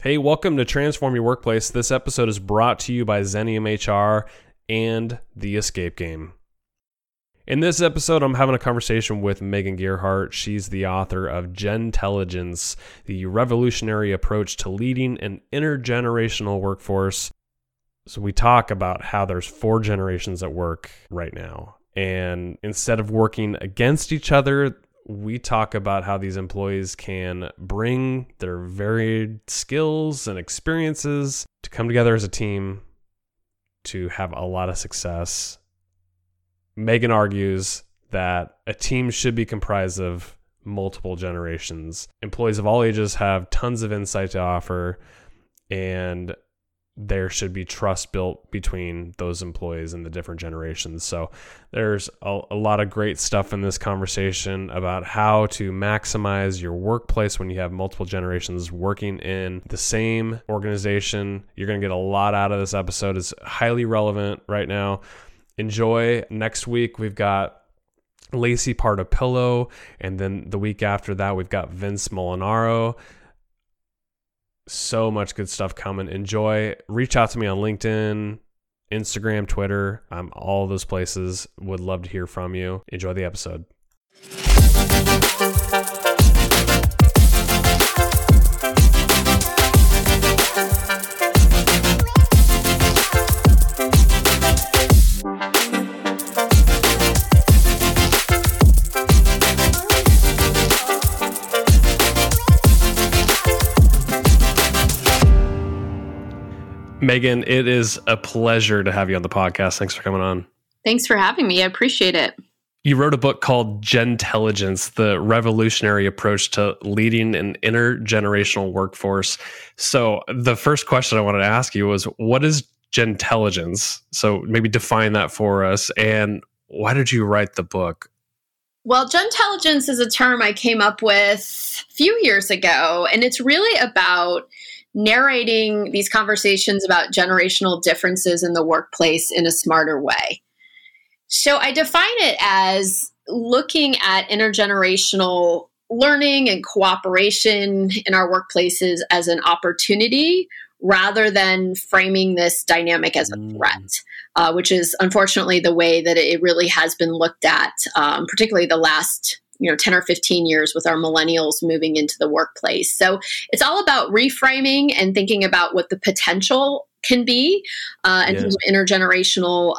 Hey, welcome to Transform Your Workplace. This episode is brought to you by Zenium HR and The Escape Game. In this episode, I'm having a conversation with Megan Gearhart. She's the author of Gentelligence, the revolutionary approach to leading an intergenerational workforce. So we talk about how there's 4 generations at work right now. And instead of working against each other, we talk about how these employees can bring their varied skills and experiences to come together as a team to have a lot of success. Megan argues that a team should be comprised of multiple generations. Employees of all ages have tons of insight to offer, and there should be trust built between those employees and the different generations. So there's a lot of great stuff in this conversation about how to maximize your workplace when you have multiple generations working in the same organization. You're going to get a lot out of this episode. It's highly relevant right now. Enjoy. Next week, we've got Lacey Partapillo, and then the week after that, we've got Vince Molinaro. So much good stuff coming. Enjoy. Reach out to me on LinkedIn, Instagram, Twitter. I'm all those places. Would love to hear from you. Enjoy the episode. Megan, it is a pleasure to have you on the podcast. Thanks for coming on. Thanks for having me. I appreciate it. You wrote a book called Gentelligence, the revolutionary approach to leading an intergenerational workforce. So the first question I wanted to ask you was, what is Gentelligence? So maybe define that for us. And why did you write the book? Well, Gentelligence is a term I came up with a few years ago, and it's really about narrating these conversations about generational differences in the workplace in a smarter way. So I define it as looking at intergenerational learning and cooperation in our workplaces as an opportunity rather than framing this dynamic as a threat, which is unfortunately the way that it really has been looked at, particularly the last 10 or 15 years with our millennials moving into the workplace. So it's all about reframing and thinking about what the potential can be and intergenerational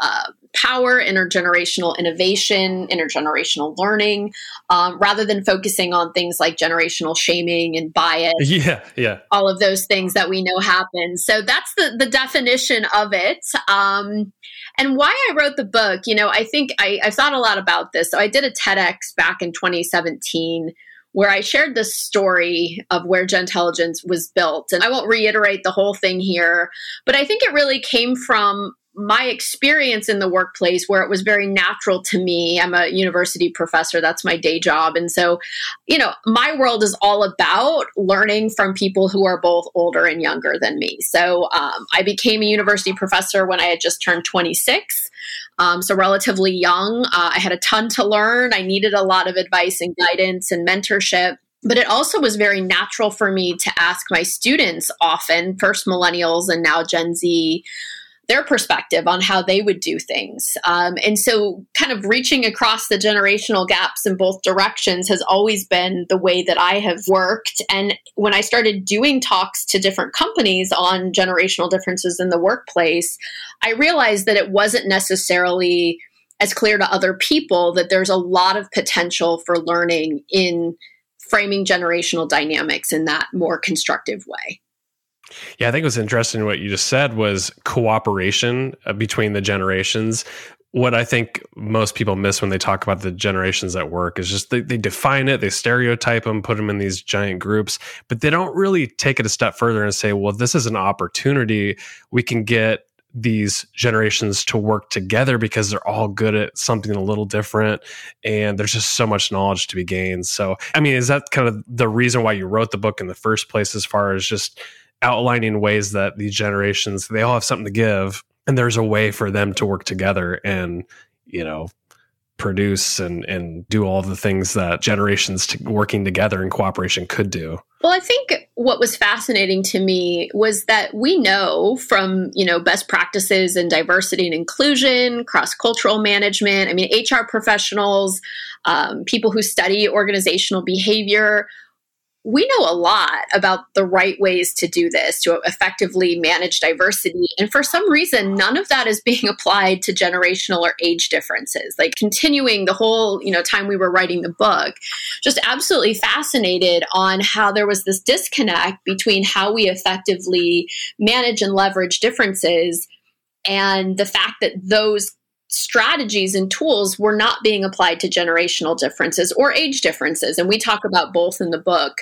power, intergenerational innovation, intergenerational learning, rather than focusing on things like generational shaming and bias. Yeah. All of those things that we know happen. So that's the definition of it. And why I wrote the book, I think I've thought a lot about this. So I did a TEDx back in 2017 where I shared the story of where Gentelligence was built. And I won't reiterate the whole thing here, but I think it really came from my experience in the workplace where it was very natural to me. I'm a university professor. That's my day job. And so, my world is all about learning from people who are both older and younger than me. So I became a university professor when I had just turned 26. So relatively young. I had a ton to learn. I needed a lot of advice and guidance and mentorship. But it also was very natural for me to ask my students often, first millennials and now Gen Z, their perspective on how they would do things. And so kind of reaching across the generational gaps in both directions has always been the way that I have worked. And when I started doing talks to different companies on generational differences in the workplace, I realized that it wasn't necessarily as clear to other people that there's a lot of potential for learning in framing generational dynamics in that more constructive way. Yeah, I think what's interesting what you just said was cooperation between the generations. What I think most people miss when they talk about the generations at work is just they define it, they stereotype them, put them in these giant groups, but they don't really take it a step further and say, well, this is an opportunity. We can get these generations to work together because they're all good at something a little different. And there's just so much knowledge to be gained. So, is that kind of the reason why you wrote the book in the first place, as far as just outlining ways that these generations, they all have something to give, and there's a way for them to work together and, produce and do all the things that generations working together in cooperation could do? Well, I think what was fascinating to me was that we know from, you know, best practices in diversity and inclusion, cross-cultural management, I mean, HR professionals, people who study organizational behavior, we know a lot about the right ways to do this, to effectively manage diversity. And for some reason, none of that is being applied to generational or age differences, like continuing the whole, you know, time we were writing the book, just absolutely fascinated on how there was this disconnect between how we effectively manage and leverage differences and the fact that those strategies and tools were not being applied to generational differences or age differences. And we talk about both in the book.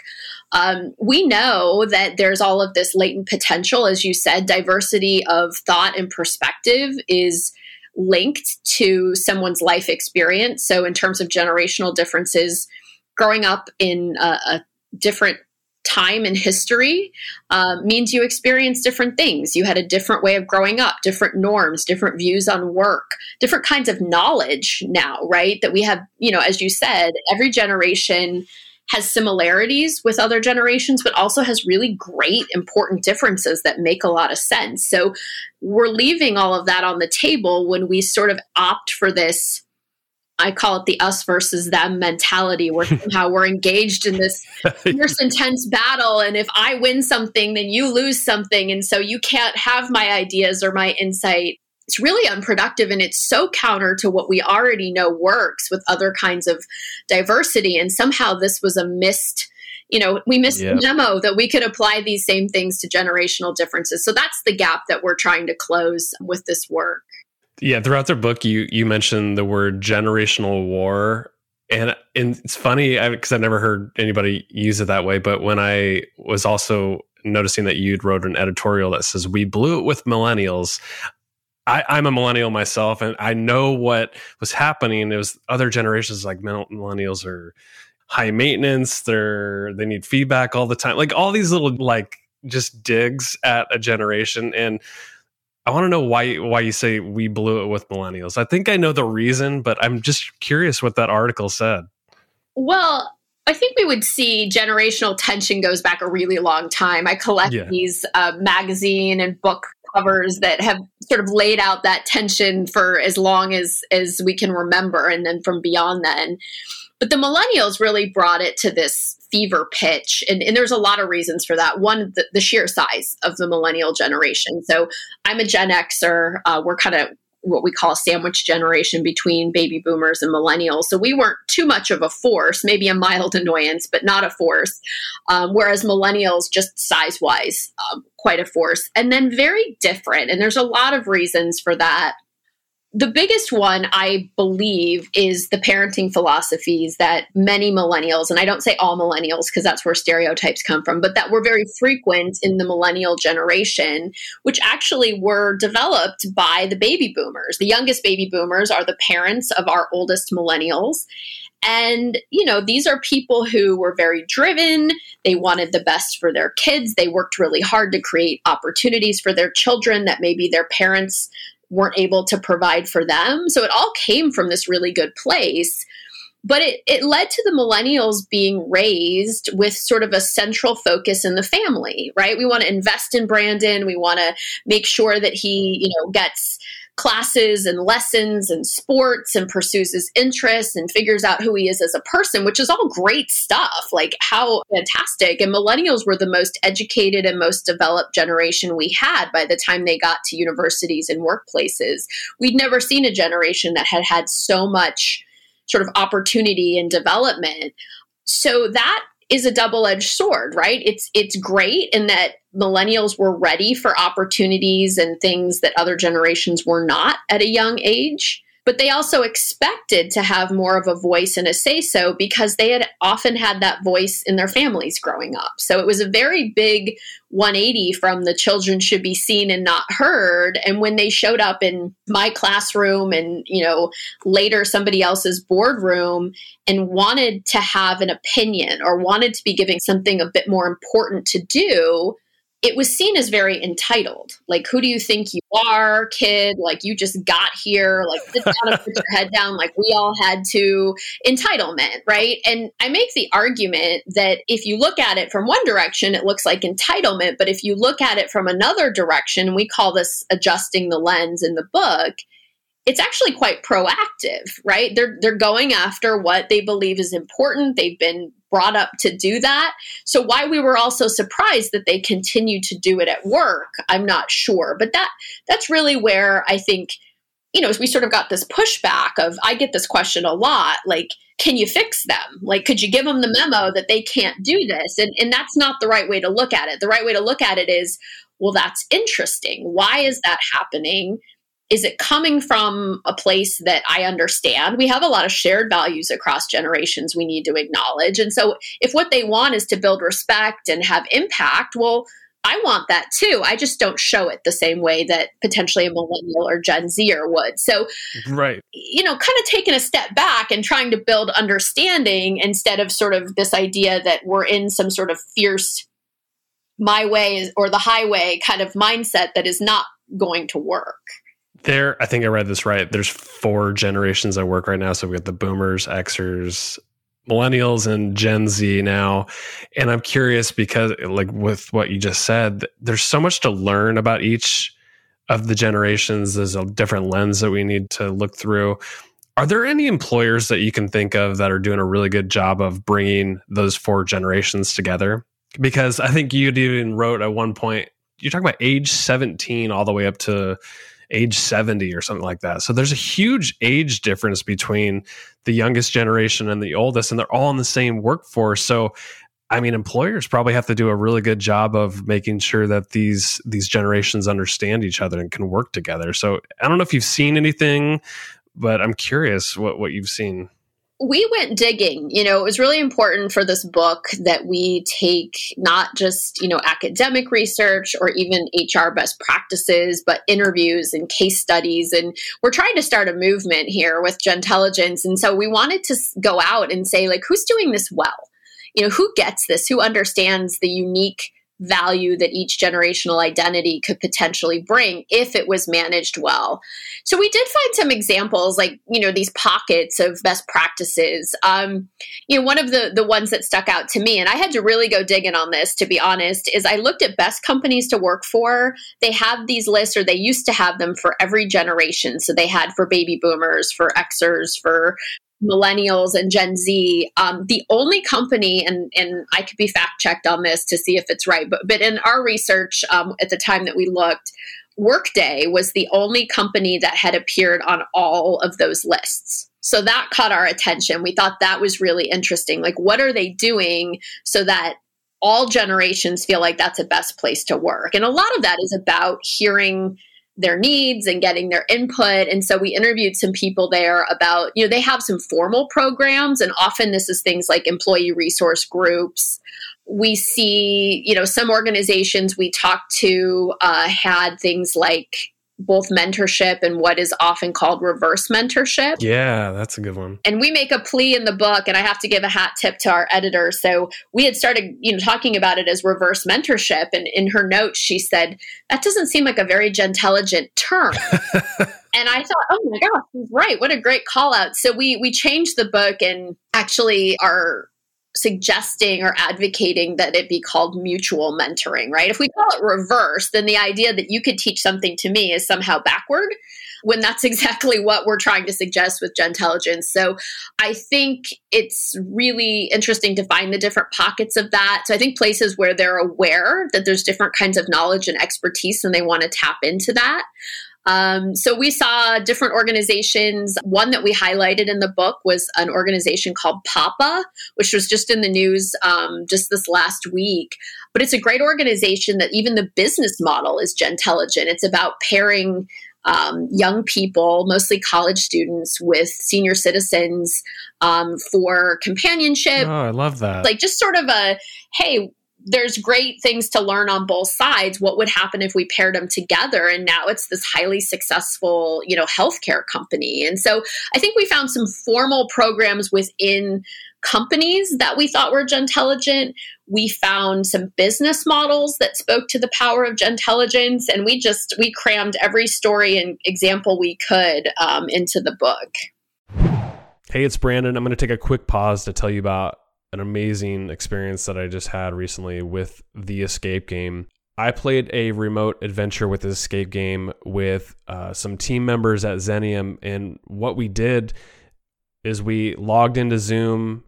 We know that there's all of this latent potential. As you said, diversity of thought and perspective is linked to someone's life experience. So in terms of generational differences, growing up in a different time in history means you experience different things. You had a different way of growing up, different norms, different views on work, different kinds of knowledge now, right? That we have, you know, as you said, every generation has similarities with other generations, but also has really great, important differences that make a lot of sense. So we're leaving all of that on the table when we sort of opt for this, I call it the us versus them mentality, where somehow we're engaged in this fierce, intense battle. And if I win something, then you lose something. And so you can't have my ideas or my insight. It's really unproductive. And it's so counter to what we already know works with other kinds of diversity. And somehow this was a missed, you know, we missed the memo that we could apply these same things to generational differences. So that's the gap that we're trying to close with this work. Yeah, throughout their book, you mentioned the word generational war. And it's funny, because I've never heard anybody use it that way. But when I was also noticing that you'd wrote an editorial that says, we blew it with millennials. I'm a millennial myself, and I know what was happening. It was other generations, like millennials are high maintenance. They need feedback all the time. Like all these little, like, just digs at a generation. And I want to know why you say we blew it with millennials. I think I know the reason, but I'm just curious what that article said. Well, I think we would see generational tension goes back a really long time. I collect these magazine and book covers that have sort of laid out that tension for as long as we can remember, and then from beyond then. But the millennials really brought it to this fever pitch. And there's a lot of reasons for that. One, the sheer size of the millennial generation. So I'm a Gen Xer. We're kind of what we call a sandwich generation between baby boomers and millennials. So we weren't too much of a force, maybe a mild annoyance, but not a force. Whereas millennials, just size-wise, quite a force. And then very different. And there's a lot of reasons for that. The biggest one, I believe, is the parenting philosophies that many millennials, and I don't say all millennials because that's where stereotypes come from, but that were very frequent in the millennial generation, which actually were developed by the baby boomers. The youngest baby boomers are the parents of our oldest millennials. And, you know, these are people who were very driven. They wanted the best for their kids. They worked really hard to create opportunities for their children that maybe their parents weren't able to provide for them. So it all came from this really good place. But it led to the millennials being raised with sort of a central focus in the family, right? We want to invest in Brandon. We want to make sure that he, you know, gets classes and lessons and sports and pursues his interests and figures out who he is as a person, which is all great stuff. Like, how fantastic. And millennials were the most educated and most developed generation we had by the time they got to universities and workplaces. We'd never seen a generation that had had so much sort of opportunity and development. So that is a double-edged sword, right? It's great in that millennials were ready for opportunities and things that other generations were not at a young age, but they also expected to have more of a voice and a say-so because they had often had that voice in their families growing up. So it was a very big 180 from the children should be seen and not heard. And when they showed up in my classroom and, you know, later somebody else's boardroom and wanted to have an opinion or wanted to be giving something a bit more important to do, it was seen as very entitled. Like, who do you think you are, kid? Like, you just got here. Like, sit down and put your head down. Like, we all had to. Entitlement, right? And I make the argument that if you look at it from one direction, it looks like entitlement. But if you look at it from another direction, we call this adjusting the lens in the book, it's actually quite proactive, right? They're going after what they believe is important. They've been brought up to do that. So why we were all so surprised that they continue to do it at work, I'm not sure. But that's really where I think, you know, we sort of got this pushback of, I get this question a lot, like, can you fix them? Like, could you give them the memo that they can't do this? And that's not the right way to look at it. The right way to look at it is, well, that's interesting. Why is that happening? Is it coming from a place that I understand? We have a lot of shared values across generations we need to acknowledge. And so if what they want is to build respect and have impact, well, I want that too. I just don't show it the same way that potentially a millennial or Gen Zer would. So, right, you know, kind of taking a step back and trying to build understanding instead of sort of this idea that we're in some sort of fierce my way or the highway kind of mindset that is not going to work. I think I read this right. There's 4 generations at work right now. So we got the boomers, Xers, millennials, and Gen Z now. And I'm curious because, like, with what you just said, there's so much to learn about each of the generations. There's a different lens that we need to look through. Are there any employers that you can think of that are doing a really good job of bringing those 4 generations together? Because I think you'd even wrote at one point, you're talking about age 17 all the way up to age 70 or something like that. So there's a huge age difference between the youngest generation and the oldest, and they're all in the same workforce. So, I mean, employers probably have to do a really good job of making sure that these generations understand each other and can work together. So I don't know if you've seen anything, but I'm curious what you've seen. We went digging. You know, it was really important for this book that we take not just, you know, academic research or even HR best practices, but interviews and case studies. And we're trying to start a movement here with Gentelligence. And so we wanted to go out and say, like, who's doing this well? You know, who gets this? Who understands the unique value that each generational identity could potentially bring if it was managed well. So we did find some examples, like, you know, these pockets of best practices. You know, one of the ones that stuck out to me, and I had to really go digging on this, to be honest, is I looked at best companies to work for. They have these lists, or they used to have them for every generation. So they had for baby boomers, for Xers, for millennials and Gen Z. The only company, and I could be fact checked on this to see if it's right, but in our research at the time that we looked, Workday was the only company that had appeared on all of those lists. So that caught our attention. We thought that was really interesting. Like, what are they doing so that all generations feel like that's the best place to work? And a lot of that is about hearing their needs and getting their input. And so we interviewed some people there about, you know, they have some formal programs, and often this is things like employee resource groups. We see, you know, some organizations we talked to had things like both mentorship and what is often called reverse mentorship. Yeah, that's a good one. And we make a plea in the book, and I have to give a hat tip to our editor. So we had started, you know, talking about it as reverse mentorship. And in her note, she said, that doesn't seem like a very Gentelligent term. And I thought, oh my gosh, she's right. What a great call out. So we changed the book and actually are suggesting or advocating that it be called mutual mentoring, right? If we call it reverse, then the idea that you could teach something to me is somehow backward, when that's exactly what we're trying to suggest with Gentelligence. So I think it's really interesting to find the different pockets of that. So I think places where they're aware that there's different kinds of knowledge and expertise, and they want to tap into that. So we saw different organizations. One that we highlighted in the book was an organization called Papa, which was just in the news just this last week. But it's a great organization that even the business model is Gentelligent. It's about pairing young people, mostly college students, with senior citizens for companionship. Oh, I love that. Like, just sort of a, hey, there's great things to learn on both sides. What would happen if we paired them together? And now it's this highly successful, you know, healthcare company. And so I think we found some formal programs within companies that we thought were Gentelligent. We found some business models that spoke to the power of Gentelligence, and we crammed every story and example we could into the book. Hey, it's Brandon. I'm going to take a quick pause to tell you about an amazing experience that I just had recently with The Escape Game. I played a remote adventure with The Escape Game with some team members at Zenium, and what we did is we logged into Zoom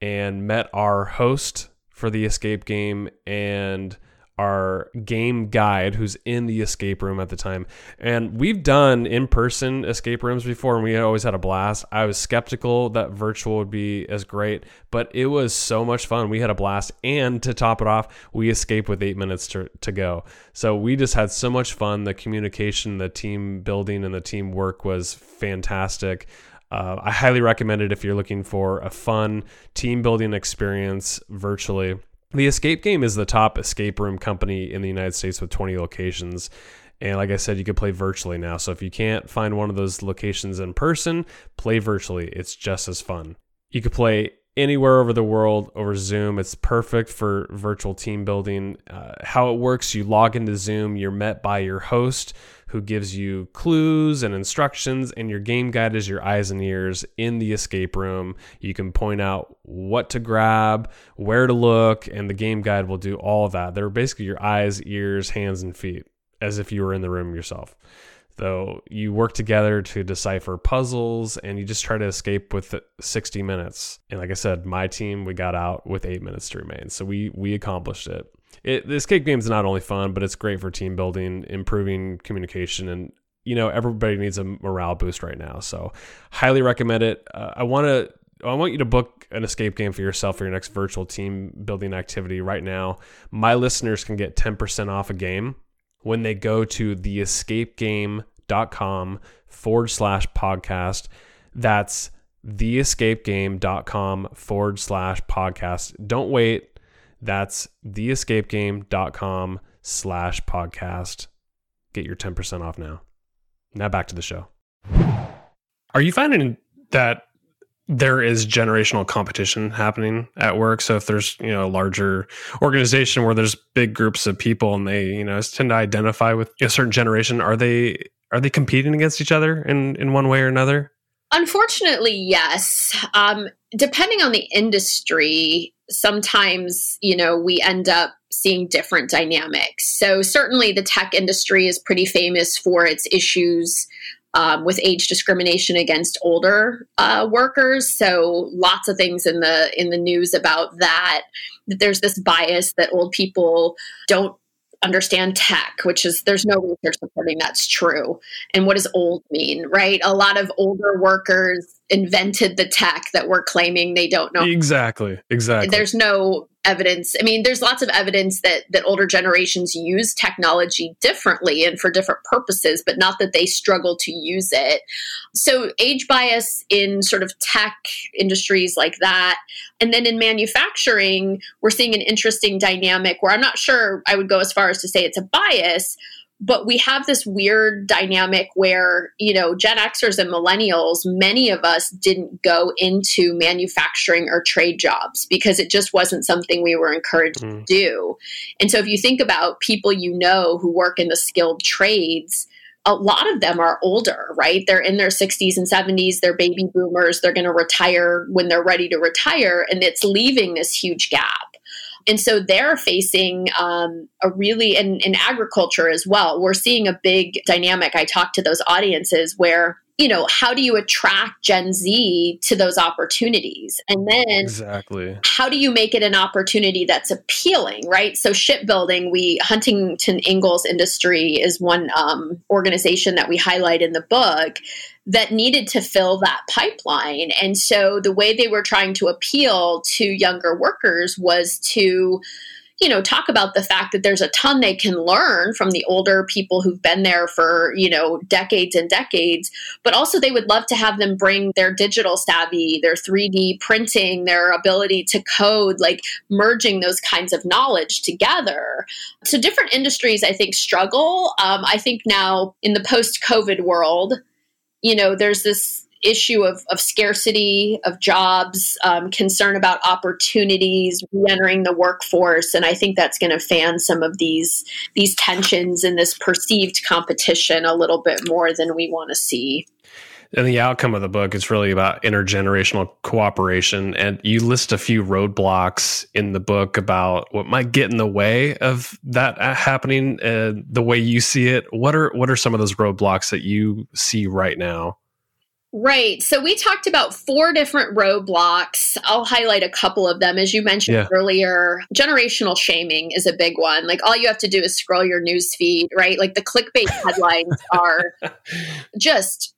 and met our host for The Escape Game and our game guide who's in the escape room at the time. And we've done in-person escape rooms before, and we always had a blast. I was skeptical that virtual would be as great, but it was so much fun. We had a blast. And to top it off, we escaped with 8 minutes to go. So we just had so much fun. The communication, the team building, and the teamwork was fantastic. I highly recommend it if you're looking for a fun team building experience virtually. The Escape Game is the top escape room company in the United States with 20 locations. And like I said, you can play virtually now. So if you can't find one of those locations in person, play virtually. It's just as fun. You could play anywhere over the world over Zoom. It's perfect for virtual team building. How it works, you log into Zoom, you're met by your host who gives you clues and instructions, and your game guide is your eyes and ears in the escape room. You can point out what to grab, where to look, and the game guide will do all of that. They're basically your eyes, ears, hands, and feet, as if you were in the room yourself. So you work together to decipher puzzles, and you just try to escape with 60 minutes. And like I said, my team, we got out with 8 minutes to remain. So we accomplished it. The escape game is not only fun, but it's great for team building, improving communication, and everybody needs a morale boost right now. So highly recommend it. I want you to book an escape game for yourself for your next virtual team building activity right now. My listeners can get 10% off a game when they go to theescapegame.com /podcast. That's theescapegame.com /podcast. Don't wait. That's theescapegame.com /podcast. Get your 10% off now. Now back to the show. Are you finding that there is generational competition happening at work? So if there's, a larger organization where there's big groups of people and they, tend to identify with a certain generation, are they competing against each other in one way or another? Unfortunately, yes. Depending on the industry, sometimes, we end up seeing different dynamics. So certainly the tech industry is pretty famous for its issues with age discrimination against older workers. So lots of things in the news about that there's this bias that old people don't understand tech, which is there's no research supporting that's true. And what does old mean, right? A lot of older workers invented the tech that we're claiming they don't know. Exactly. There's no evidence. I mean, there's lots of evidence that older generations use technology differently and for different purposes, but not that they struggle to use it. So age bias in sort of tech industries like that. And then in manufacturing, we're seeing an interesting dynamic where I'm not sure I would go as far as to say it's a bias, but we have this weird dynamic where, Gen Xers and millennials, many of us didn't go into manufacturing or trade jobs because it just wasn't something we were encouraged to do. And so if you think about people, who work in the skilled trades, a lot of them are older, right? They're in their 60s and 70s. They're baby boomers. They're going to retire when they're ready to retire. And it's leaving this huge gap. And so they're facing in agriculture as well, we're seeing a big dynamic. I talk to those audiences where, how do you attract Gen Z to those opportunities? And then exactly, how do you make it an opportunity that's appealing, right? So shipbuilding, Huntington Ingalls Industry is one organization that we highlight in the book that needed to fill that pipeline. And so the way they were trying to appeal to younger workers was to, talk about the fact that there's a ton they can learn from the older people who've been there for, decades and decades, but also they would love to have them bring their digital savvy, their 3D printing, their ability to code, like merging those kinds of knowledge together. So different industries, I think, struggle. I think now in the post-COVID world, there's this issue of scarcity, of jobs, concern about opportunities, re-entering the workforce. And I think that's going to fan some of these tensions and this perceived competition a little bit more than we want to see. And the outcome of the book is really about intergenerational cooperation. And you list a few roadblocks in the book about what might get in the way of that happening, the way you see it. What are some of those roadblocks that you see right now? Right. So we talked about 4 different roadblocks. I'll highlight a couple of them. As you mentioned earlier, generational shaming is a big one. Like, all you have to do is scroll your news feed, right? Like, the clickbait headlines are just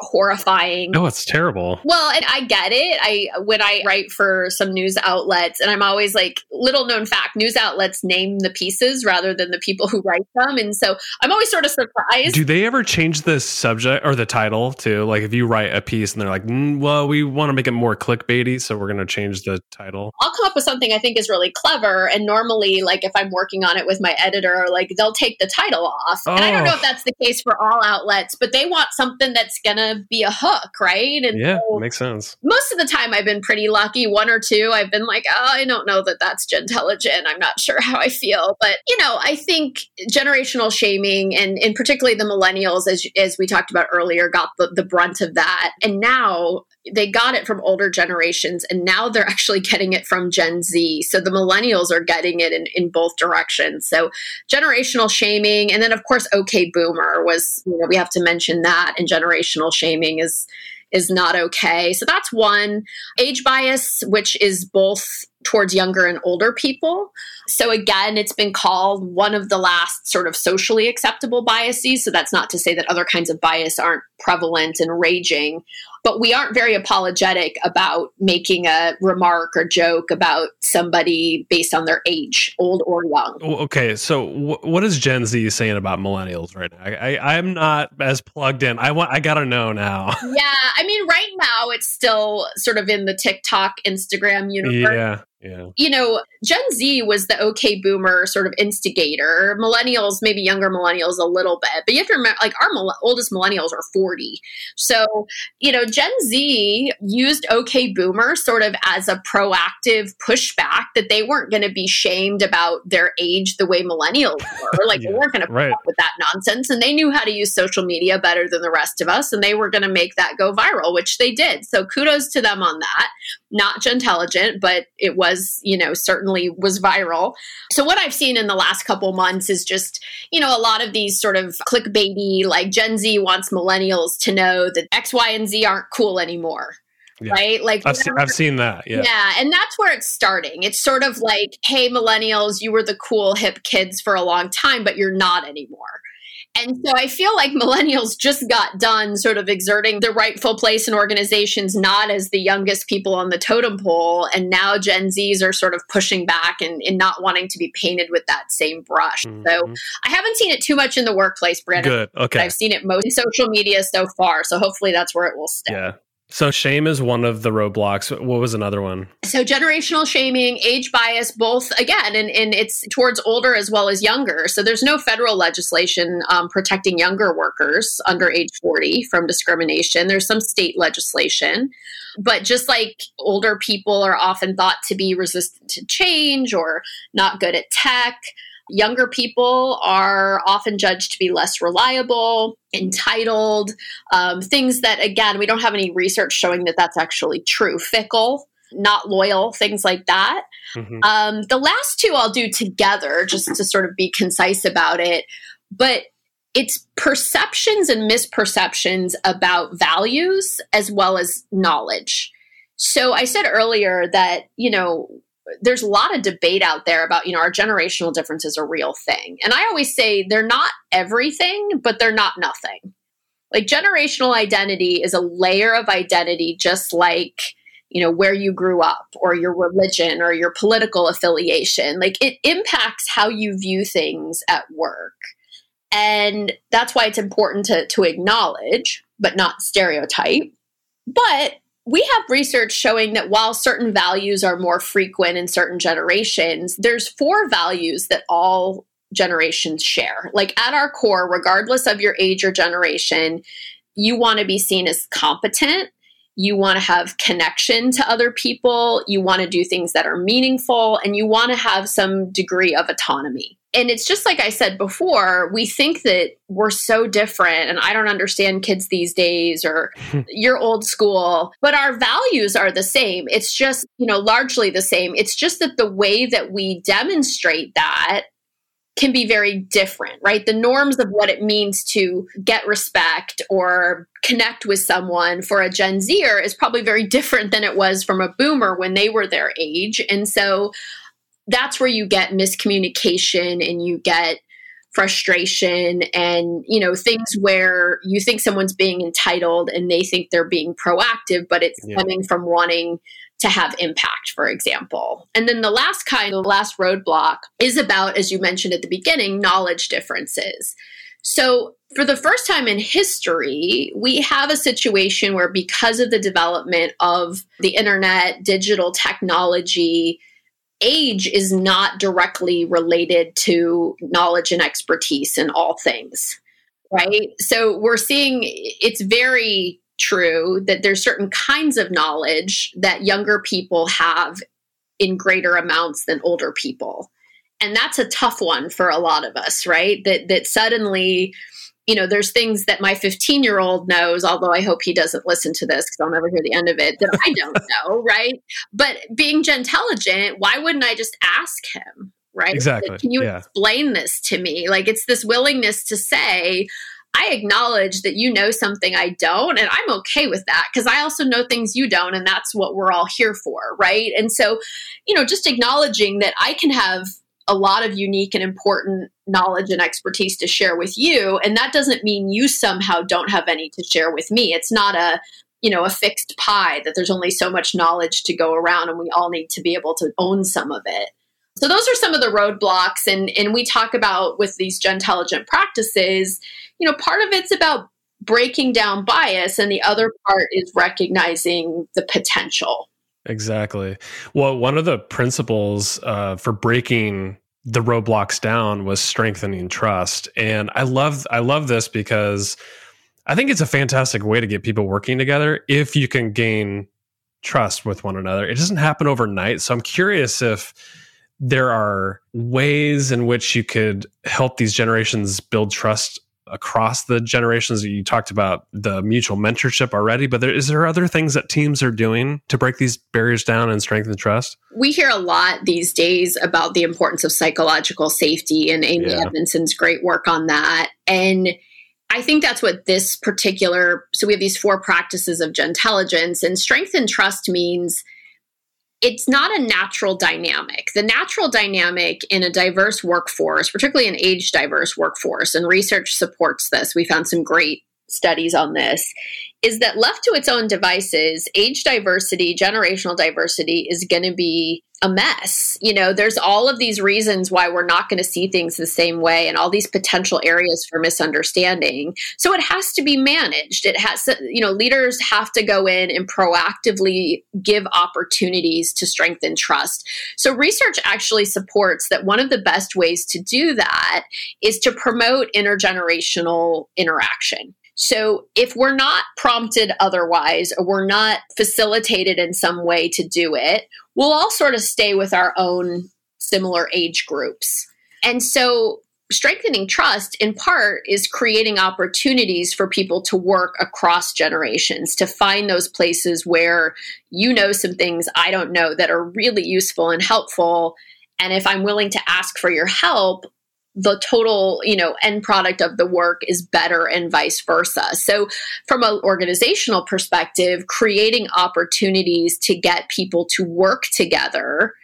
horrifying. No, it's terrible. Well, and I get it. When I write for some news outlets, and I'm always like, little known fact, news outlets name the pieces rather than the people who write them. And so I'm always sort of surprised. Do they ever change the subject or the title too? Like, if you write a piece and they're like, well, we want to make it more clickbaity, so we're going to change the title. I'll come up with something I think is really clever. And normally, like, if I'm working on it with my editor, like, they'll take the title off. Oh. And I don't know if that's the case for all outlets, but they want something that's going to be a hook, right? And yeah, so makes sense. Most of the time, I've been pretty lucky. 1 or 2, I've been like, oh, I don't know that that's Gentelligent. I'm not sure how I feel. But, you know, I think generational shaming, and particularly the millennials, as we talked about earlier, got the brunt of that. And now they got it from older generations, and now they're actually getting it from Gen Z. So the millennials are getting it in both directions. So generational shaming, and then, of course, okay, boomer was, you know, we have to mention that, and generational shaming is not okay. So that's one. Age bias, which is both towards younger and older people. So again, it's been called one of the last sort of socially acceptable biases. So that's not to say that other kinds of bias aren't prevalent and raging, but we aren't very apologetic about making a remark or joke about somebody based on their age, old or young. Okay, so what is Gen Z saying about millennials right now? I'm not as plugged in. I gotta know now. Yeah, I mean, right now it's still sort of in the TikTok, Instagram universe. Yeah. Yeah. You know, Gen Z was the okay boomer sort of instigator. Millennials, maybe younger millennials a little bit, but you have to remember, like, our oldest millennials are 40. So, you know, Gen Z used okay boomer sort of as a proactive pushback that they weren't going to be shamed about their age the way millennials were. Like, they weren't going to put up with that nonsense. And they knew how to use social media better than the rest of us. And they were going to make that go viral, which they did. So kudos to them on that. Not Gentelligent, but it was, you know, certainly was viral. So what I've seen in the last couple months is just, you know, a lot of these sort of clickbaity, like, Gen Z wants millennials to know that X, Y, and Z aren't cool anymore. Yeah. Right? Like, I've seen that. Yeah. Yeah. And that's where it's starting. It's sort of like, hey, millennials, you were the cool hip kids for a long time, but you're not anymore. And so I feel like millennials just got done sort of exerting their rightful place in organizations, not as the youngest people on the totem pole. And now Gen Zs are sort of pushing back and not wanting to be painted with that same brush. Mm-hmm. So I haven't seen it too much in the workplace, Brandon. Good. Okay. I've seen it most in social media so far. So hopefully that's where it will stay. Yeah. So shame is one of the roadblocks. What was another one? So generational shaming, age bias, both, again, and it's towards older as well as younger. So there's no federal legislation protecting younger workers under age 40 from discrimination. There's some state legislation. But just like older people are often thought to be resistant to change or not good at tech, younger people are often judged to be less reliable, entitled, things that, again, we don't have any research showing that that's actually true. Fickle, not loyal, things like that. Mm-hmm. The last 2 I'll do together just to sort of be concise about it, but it's perceptions and misperceptions about values as well as knowledge. So I said earlier that, you know, there's a lot of debate out there about, you know, our generational differences are a real thing. And I always say they're not everything, but they're not nothing. Like, generational identity is a layer of identity, just like, you know, where you grew up or your religion or your political affiliation. Like, it impacts how you view things at work. And that's why it's important to acknowledge, but not stereotype. But we have research showing that while certain values are more frequent in certain generations, there's 4 values that all generations share. Like, at our core, regardless of your age or generation, you want to be seen as competent. You want to have connection to other people. You want to do things that are meaningful, and you want to have some degree of autonomy. And it's just like I said before, we think that we're so different, and I don't understand kids these days, or you're old school, but our values are the same. It's just, you know, largely the same. It's just that the way that we demonstrate that can be very different, right? The norms of what it means to get respect or connect with someone for a Gen Zer is probably very different than it was from a boomer when they were their age. And so that's where you get miscommunication and you get frustration and, you know, things where you think someone's being entitled and they think they're being proactive, but it's coming from wanting to have impact, for example. And then the last roadblock is about, as you mentioned at the beginning, knowledge differences. So for the first time in history, we have a situation where because of the development of the internet, digital technology, age is not directly related to knowledge and expertise in all things, right? So we're seeing it's very true that there's certain kinds of knowledge that younger people have in greater amounts than older people. And that's a tough one for a lot of us, right? That suddenly, you know, there's things that my 15-year-old knows, although I hope he doesn't listen to this because I'll never hear the end of it, that I don't know, right? But being Gentelligent, why wouldn't I just ask him, right? Exactly. Like, can you explain this to me? Like, it's this willingness to say, I acknowledge that you know something I don't, and I'm okay with that because I also know things you don't, and that's what we're all here for, right? And so, you know, just acknowledging that I can have a lot of unique and important knowledge and expertise to share with you, and that doesn't mean you somehow don't have any to share with me. It's not a, you know, a fixed pie that there's only so much knowledge to go around, and we all need to be able to own some of it. So those are some of the roadblocks. And we talk about with these Gentelligent practices, you know, part of it's about breaking down bias and the other part is recognizing the potential. Exactly. Well, one of the principles for breaking the roadblocks down was strengthening trust. And I love this because I think it's a fantastic way to get people working together if you can gain trust with one another. It doesn't happen overnight. So I'm curious if there are ways in which you could help these generations build trust across the generations. You talked about the mutual mentorship already, but is there other things that teams are doing to break these barriers down and strengthen trust? We hear a lot these days about the importance of psychological safety, and Amy Edmondson's great work on that. And I think that's what this particular, so we have these 4 practices of Gentelligence, and strengthen trust means it's not a natural dynamic. The natural dynamic in a diverse workforce, particularly an age-diverse workforce, and research supports this, we found some great studies on this, is that left to its own devices, age diversity, generational diversity is going to be a mess. You know, there's all of these reasons why we're not going to see things the same way and all these potential areas for misunderstanding. So it has to be managed. It has to, you know, leaders have to go in and proactively give opportunities to strengthen trust. So research actually supports that one of the best ways to do that is to promote intergenerational interaction. So if we're not prompted otherwise, or we're not facilitated in some way to do it, we'll all sort of stay with our own similar age groups. And so strengthening trust in part is creating opportunities for people to work across generations, to find those places where you know some things I don't know that are really useful and helpful. And if I'm willing to ask for your help, the total, you know, end product of the work is better and vice versa. So from an organizational perspective, creating opportunities to get people to work together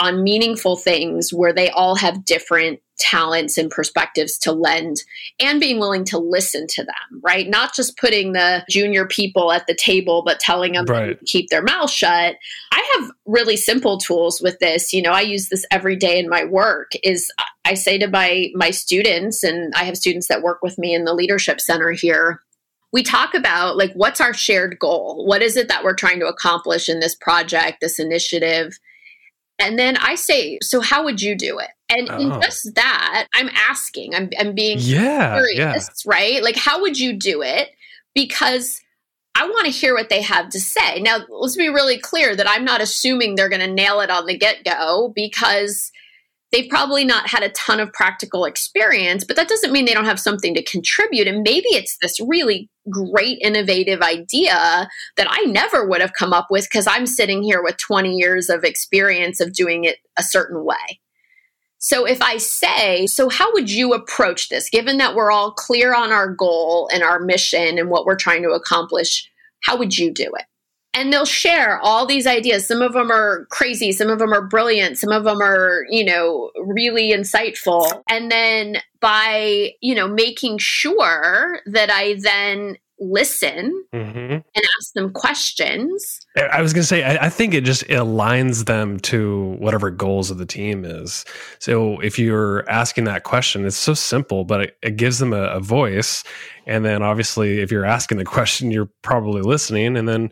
on meaningful things where they all have different talents and perspectives to lend, and being willing to listen to them, right? Not just putting the junior people at the table, but telling them to keep their mouth shut. I have really simple tools with this. You know, I use this every day in my work is I say to my students, and I have students that work with me in the leadership center here, we talk about like, what's our shared goal? What is it that we're trying to accomplish in this project, this initiative? And then I say, so how would you do it? And in just that, I'm asking, I'm being curious, right? Like, how would you do it? because I want to hear what they have to say. Now, let's be really clear that I'm not assuming they're going to nail it on the get-go, because they've probably not had a ton of practical experience, but that doesn't mean they don't have something to contribute. And maybe it's this really great, innovative idea that I never would have come up with because I'm sitting here with 20 years of experience of doing it a certain way. So if I say, so how would you approach this? Given that we're all clear on our goal and our mission and what we're trying to accomplish, how would you do it? And they'll share all these ideas. Some of them are crazy. Some of them are brilliant. Some of them are, really insightful. And then by, making sure that I then listen and ask them questions. I was going to say, I think it just aligns them to whatever goals of the team is. So if you're asking that question, it's so simple, but it gives them a voice. And then obviously, if you're asking the question, you're probably listening. And then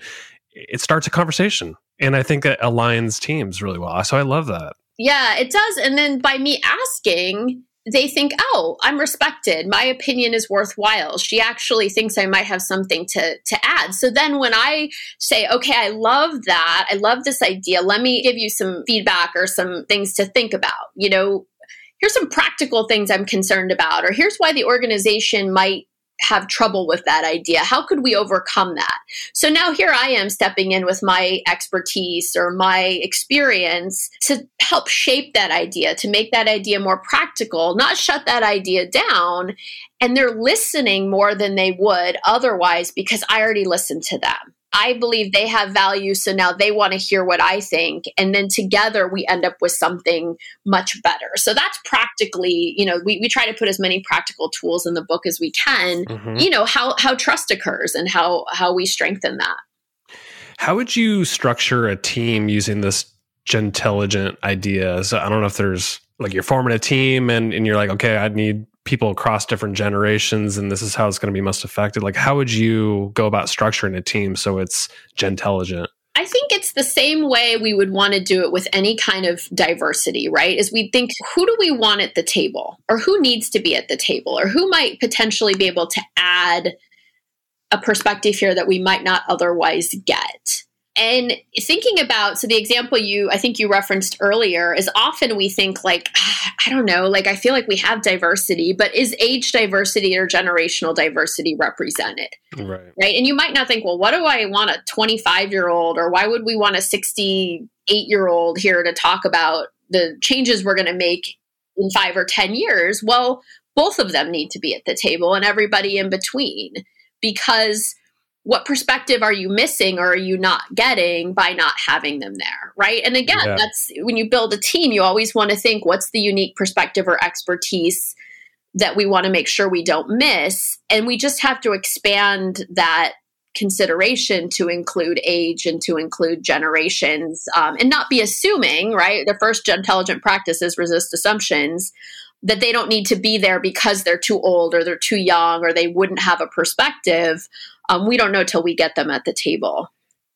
it starts a conversation. And I think that aligns teams really well. So I love that. Yeah, it does. And then by me asking, they think, oh, I'm respected. My opinion is worthwhile. She actually thinks I might have something to add. So then when I say, okay, I love that. I love this idea. Let me give you some feedback or some things to think about. Here's some practical things I'm concerned about, or here's why the organization might have trouble with that idea. How could we overcome that? So now here I am stepping in with my expertise or my experience to help shape that idea, to make that idea more practical, not shut that idea down. And they're listening more than they would otherwise because I already listened to them. I believe they have value, so now they want to hear what I think. And then together we end up with something much better. So that's practically, we try to put as many practical tools in the book as we can, how trust occurs and how we strengthen that. How would you structure a team using this Gentelligent idea? So I don't know if there's you're forming a team and you're okay, I need people across different generations, and this is how it's going to be most effective. How would you go about structuring a team so it's Gentelligent? I think it's the same way we would want to do it with any kind of diversity, right? Is we think, who do we want at the table? Or who needs to be at the table? Or who might potentially be able to add a perspective here that we might not otherwise get? And thinking about, so the example I think you referenced earlier is often we think I feel we have diversity, but is age diversity or generational diversity represented? Right. And you might not think, well, what do I want a 25-year-old, or why would we want a 68-year-old here to talk about the changes we're going to make in 5 or 10 years? Well, both of them need to be at the table and everybody in between, because what perspective are you missing or are you not getting by not having them there, right? And again, That's when you build a team, you always want to think, what's the unique perspective or expertise that we want to make sure we don't miss? And we just have to expand that consideration to include age and to include generations, and not be assuming, right? The first Gentelligent practice is resist assumptions, that they don't need to be there because they're too old or they're too young or they wouldn't have a perspective. We don't know till we get them at the table.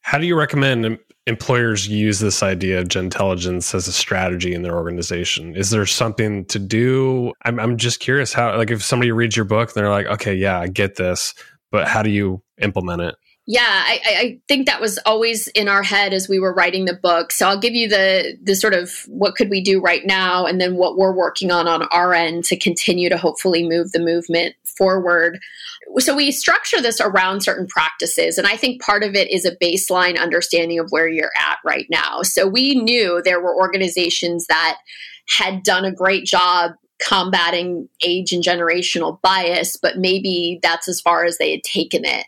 How do you recommend employers use this idea of Gentelligence as a strategy in their organization? Is there something to do? I'm just curious how, if somebody reads your book, they're like, okay, yeah, I get this, but how do you implement it? Yeah, I think that was always in our head as we were writing the book. So I'll give you the sort of what could we do right now, and then what we're working on our end to continue to hopefully move the movement forward. So we structure this around certain practices, and I think part of it is a baseline understanding of where you're at right now. So we knew there were organizations that had done a great job combating age and generational bias, but maybe that's as far as they had taken it.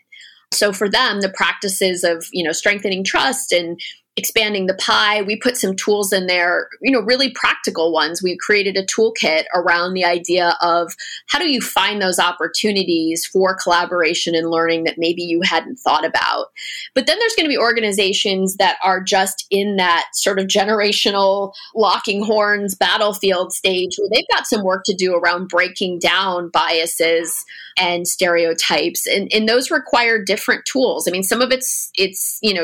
So for them, the practices of, strengthening trust and expanding the pie, we put some tools in there, really practical ones. We created a toolkit around the idea of how do you find those opportunities for collaboration and learning that maybe you hadn't thought about. But then there's going to be organizations that are just in that sort of generational locking horns battlefield stage where they've got some work to do around breaking down biases and stereotypes. And those require different tools. I mean, some of it's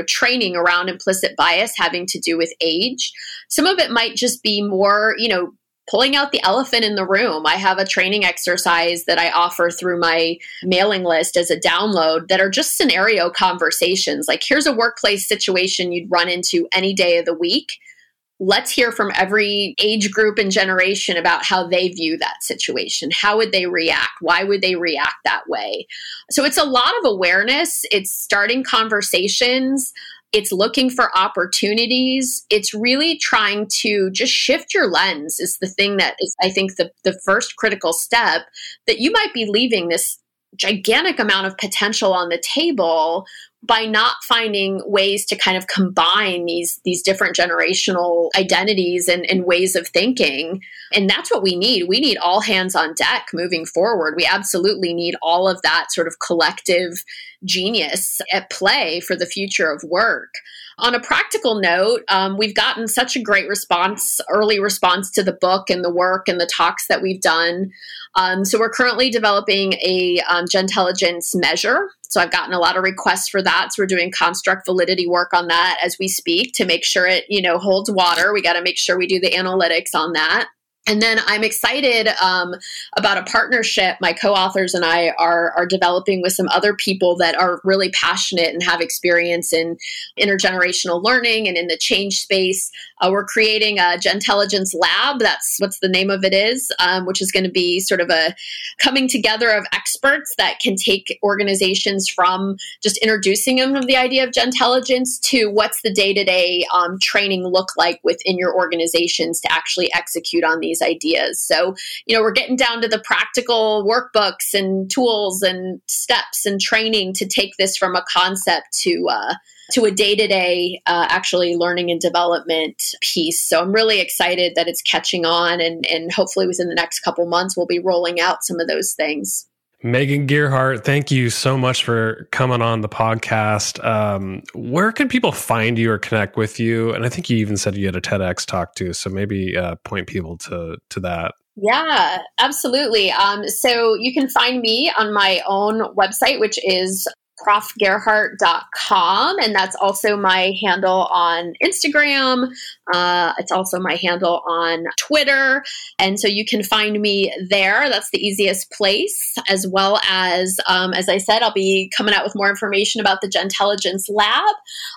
training around implicit bias having to do with age. Some of it might just be more, pulling out the elephant in the room. I have a training exercise that I offer through my mailing list as a download that are just scenario conversations. Like, here's a workplace situation you'd run into any day of the week. Let's hear from every age group and generation about how they view that situation. How would they react? Why would they react that way? So it's a lot of awareness. It's starting conversations. It's looking for opportunities. It's really trying to just shift your lens is the thing that is, I think, the first critical step, that you might be leaving this gigantic amount of potential on the table by not finding ways to kind of combine these different generational identities and ways of thinking. And that's what we need. We need all hands on deck moving forward. We absolutely need all of that sort of collective genius at play for the future of work. On a practical note, we've gotten such a great response, early response to the book and the work and the talks that we've done. So we're currently developing a Gentelligence measure. So I've gotten a lot of requests for that. So we're doing construct validity work on that as we speak to make sure it, holds water. We got to make sure we do the analytics on that. And then I'm excited about a partnership my co-authors and I are developing with some other people that are really passionate and have experience in intergenerational learning and in the change space. We're creating a Gentelligence Lab. That's what the name of it is, which is going to be sort of a coming together of experts that can take organizations from just introducing them to the idea of Gentelligence to what's the day-to-day training look like within your organizations to actually execute on these ideas. So, we're getting down to the practical workbooks and tools and steps and training to take this from a concept to a day-to-day actually learning and development piece. So I'm really excited that it's catching on, and hopefully within the next couple months, we'll be rolling out some of those things. Megan Gearhart, thank you so much for coming on the podcast. Where can people find you or connect with you? And I think you even said you had a TEDx talk too, so maybe point people to that. Yeah, absolutely. So you can find me on my own website, which is ProfGerhart.com. And that's also my handle on Instagram. It's also my handle on Twitter. And so you can find me there. That's the easiest place, as well as I said, I'll be coming out with more information about the Gentelligence Lab.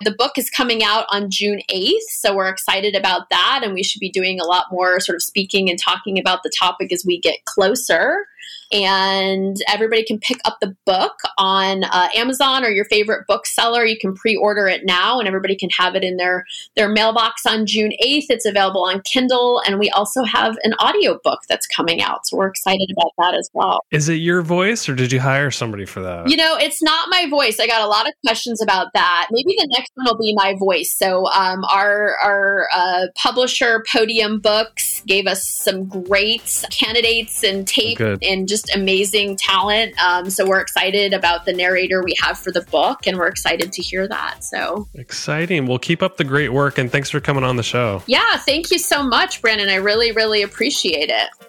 The book is coming out on June 8th. So we're excited about that. And we should be doing a lot more sort of speaking and talking about the topic as we get closer. And everybody can pick up the book on Amazon or your favorite bookseller. You can pre-order it now, and everybody can have it in their mailbox on June 8th. It's available on Kindle. And we also have an audiobook that's coming out. So we're excited about that as well. Is it your voice, or did you hire somebody for that? It's not my voice. I got a lot of questions about that. Maybe the next one will be my voice. So our publisher, Podium Books, gave us some great candidates and tape and just amazing talent. So we're excited about the narrator we have for the book, and we're excited to hear that. So exciting. Well, keep up the great work, and thanks for coming on the show. Yeah, thank you so much, Brandon. I really, really appreciate it.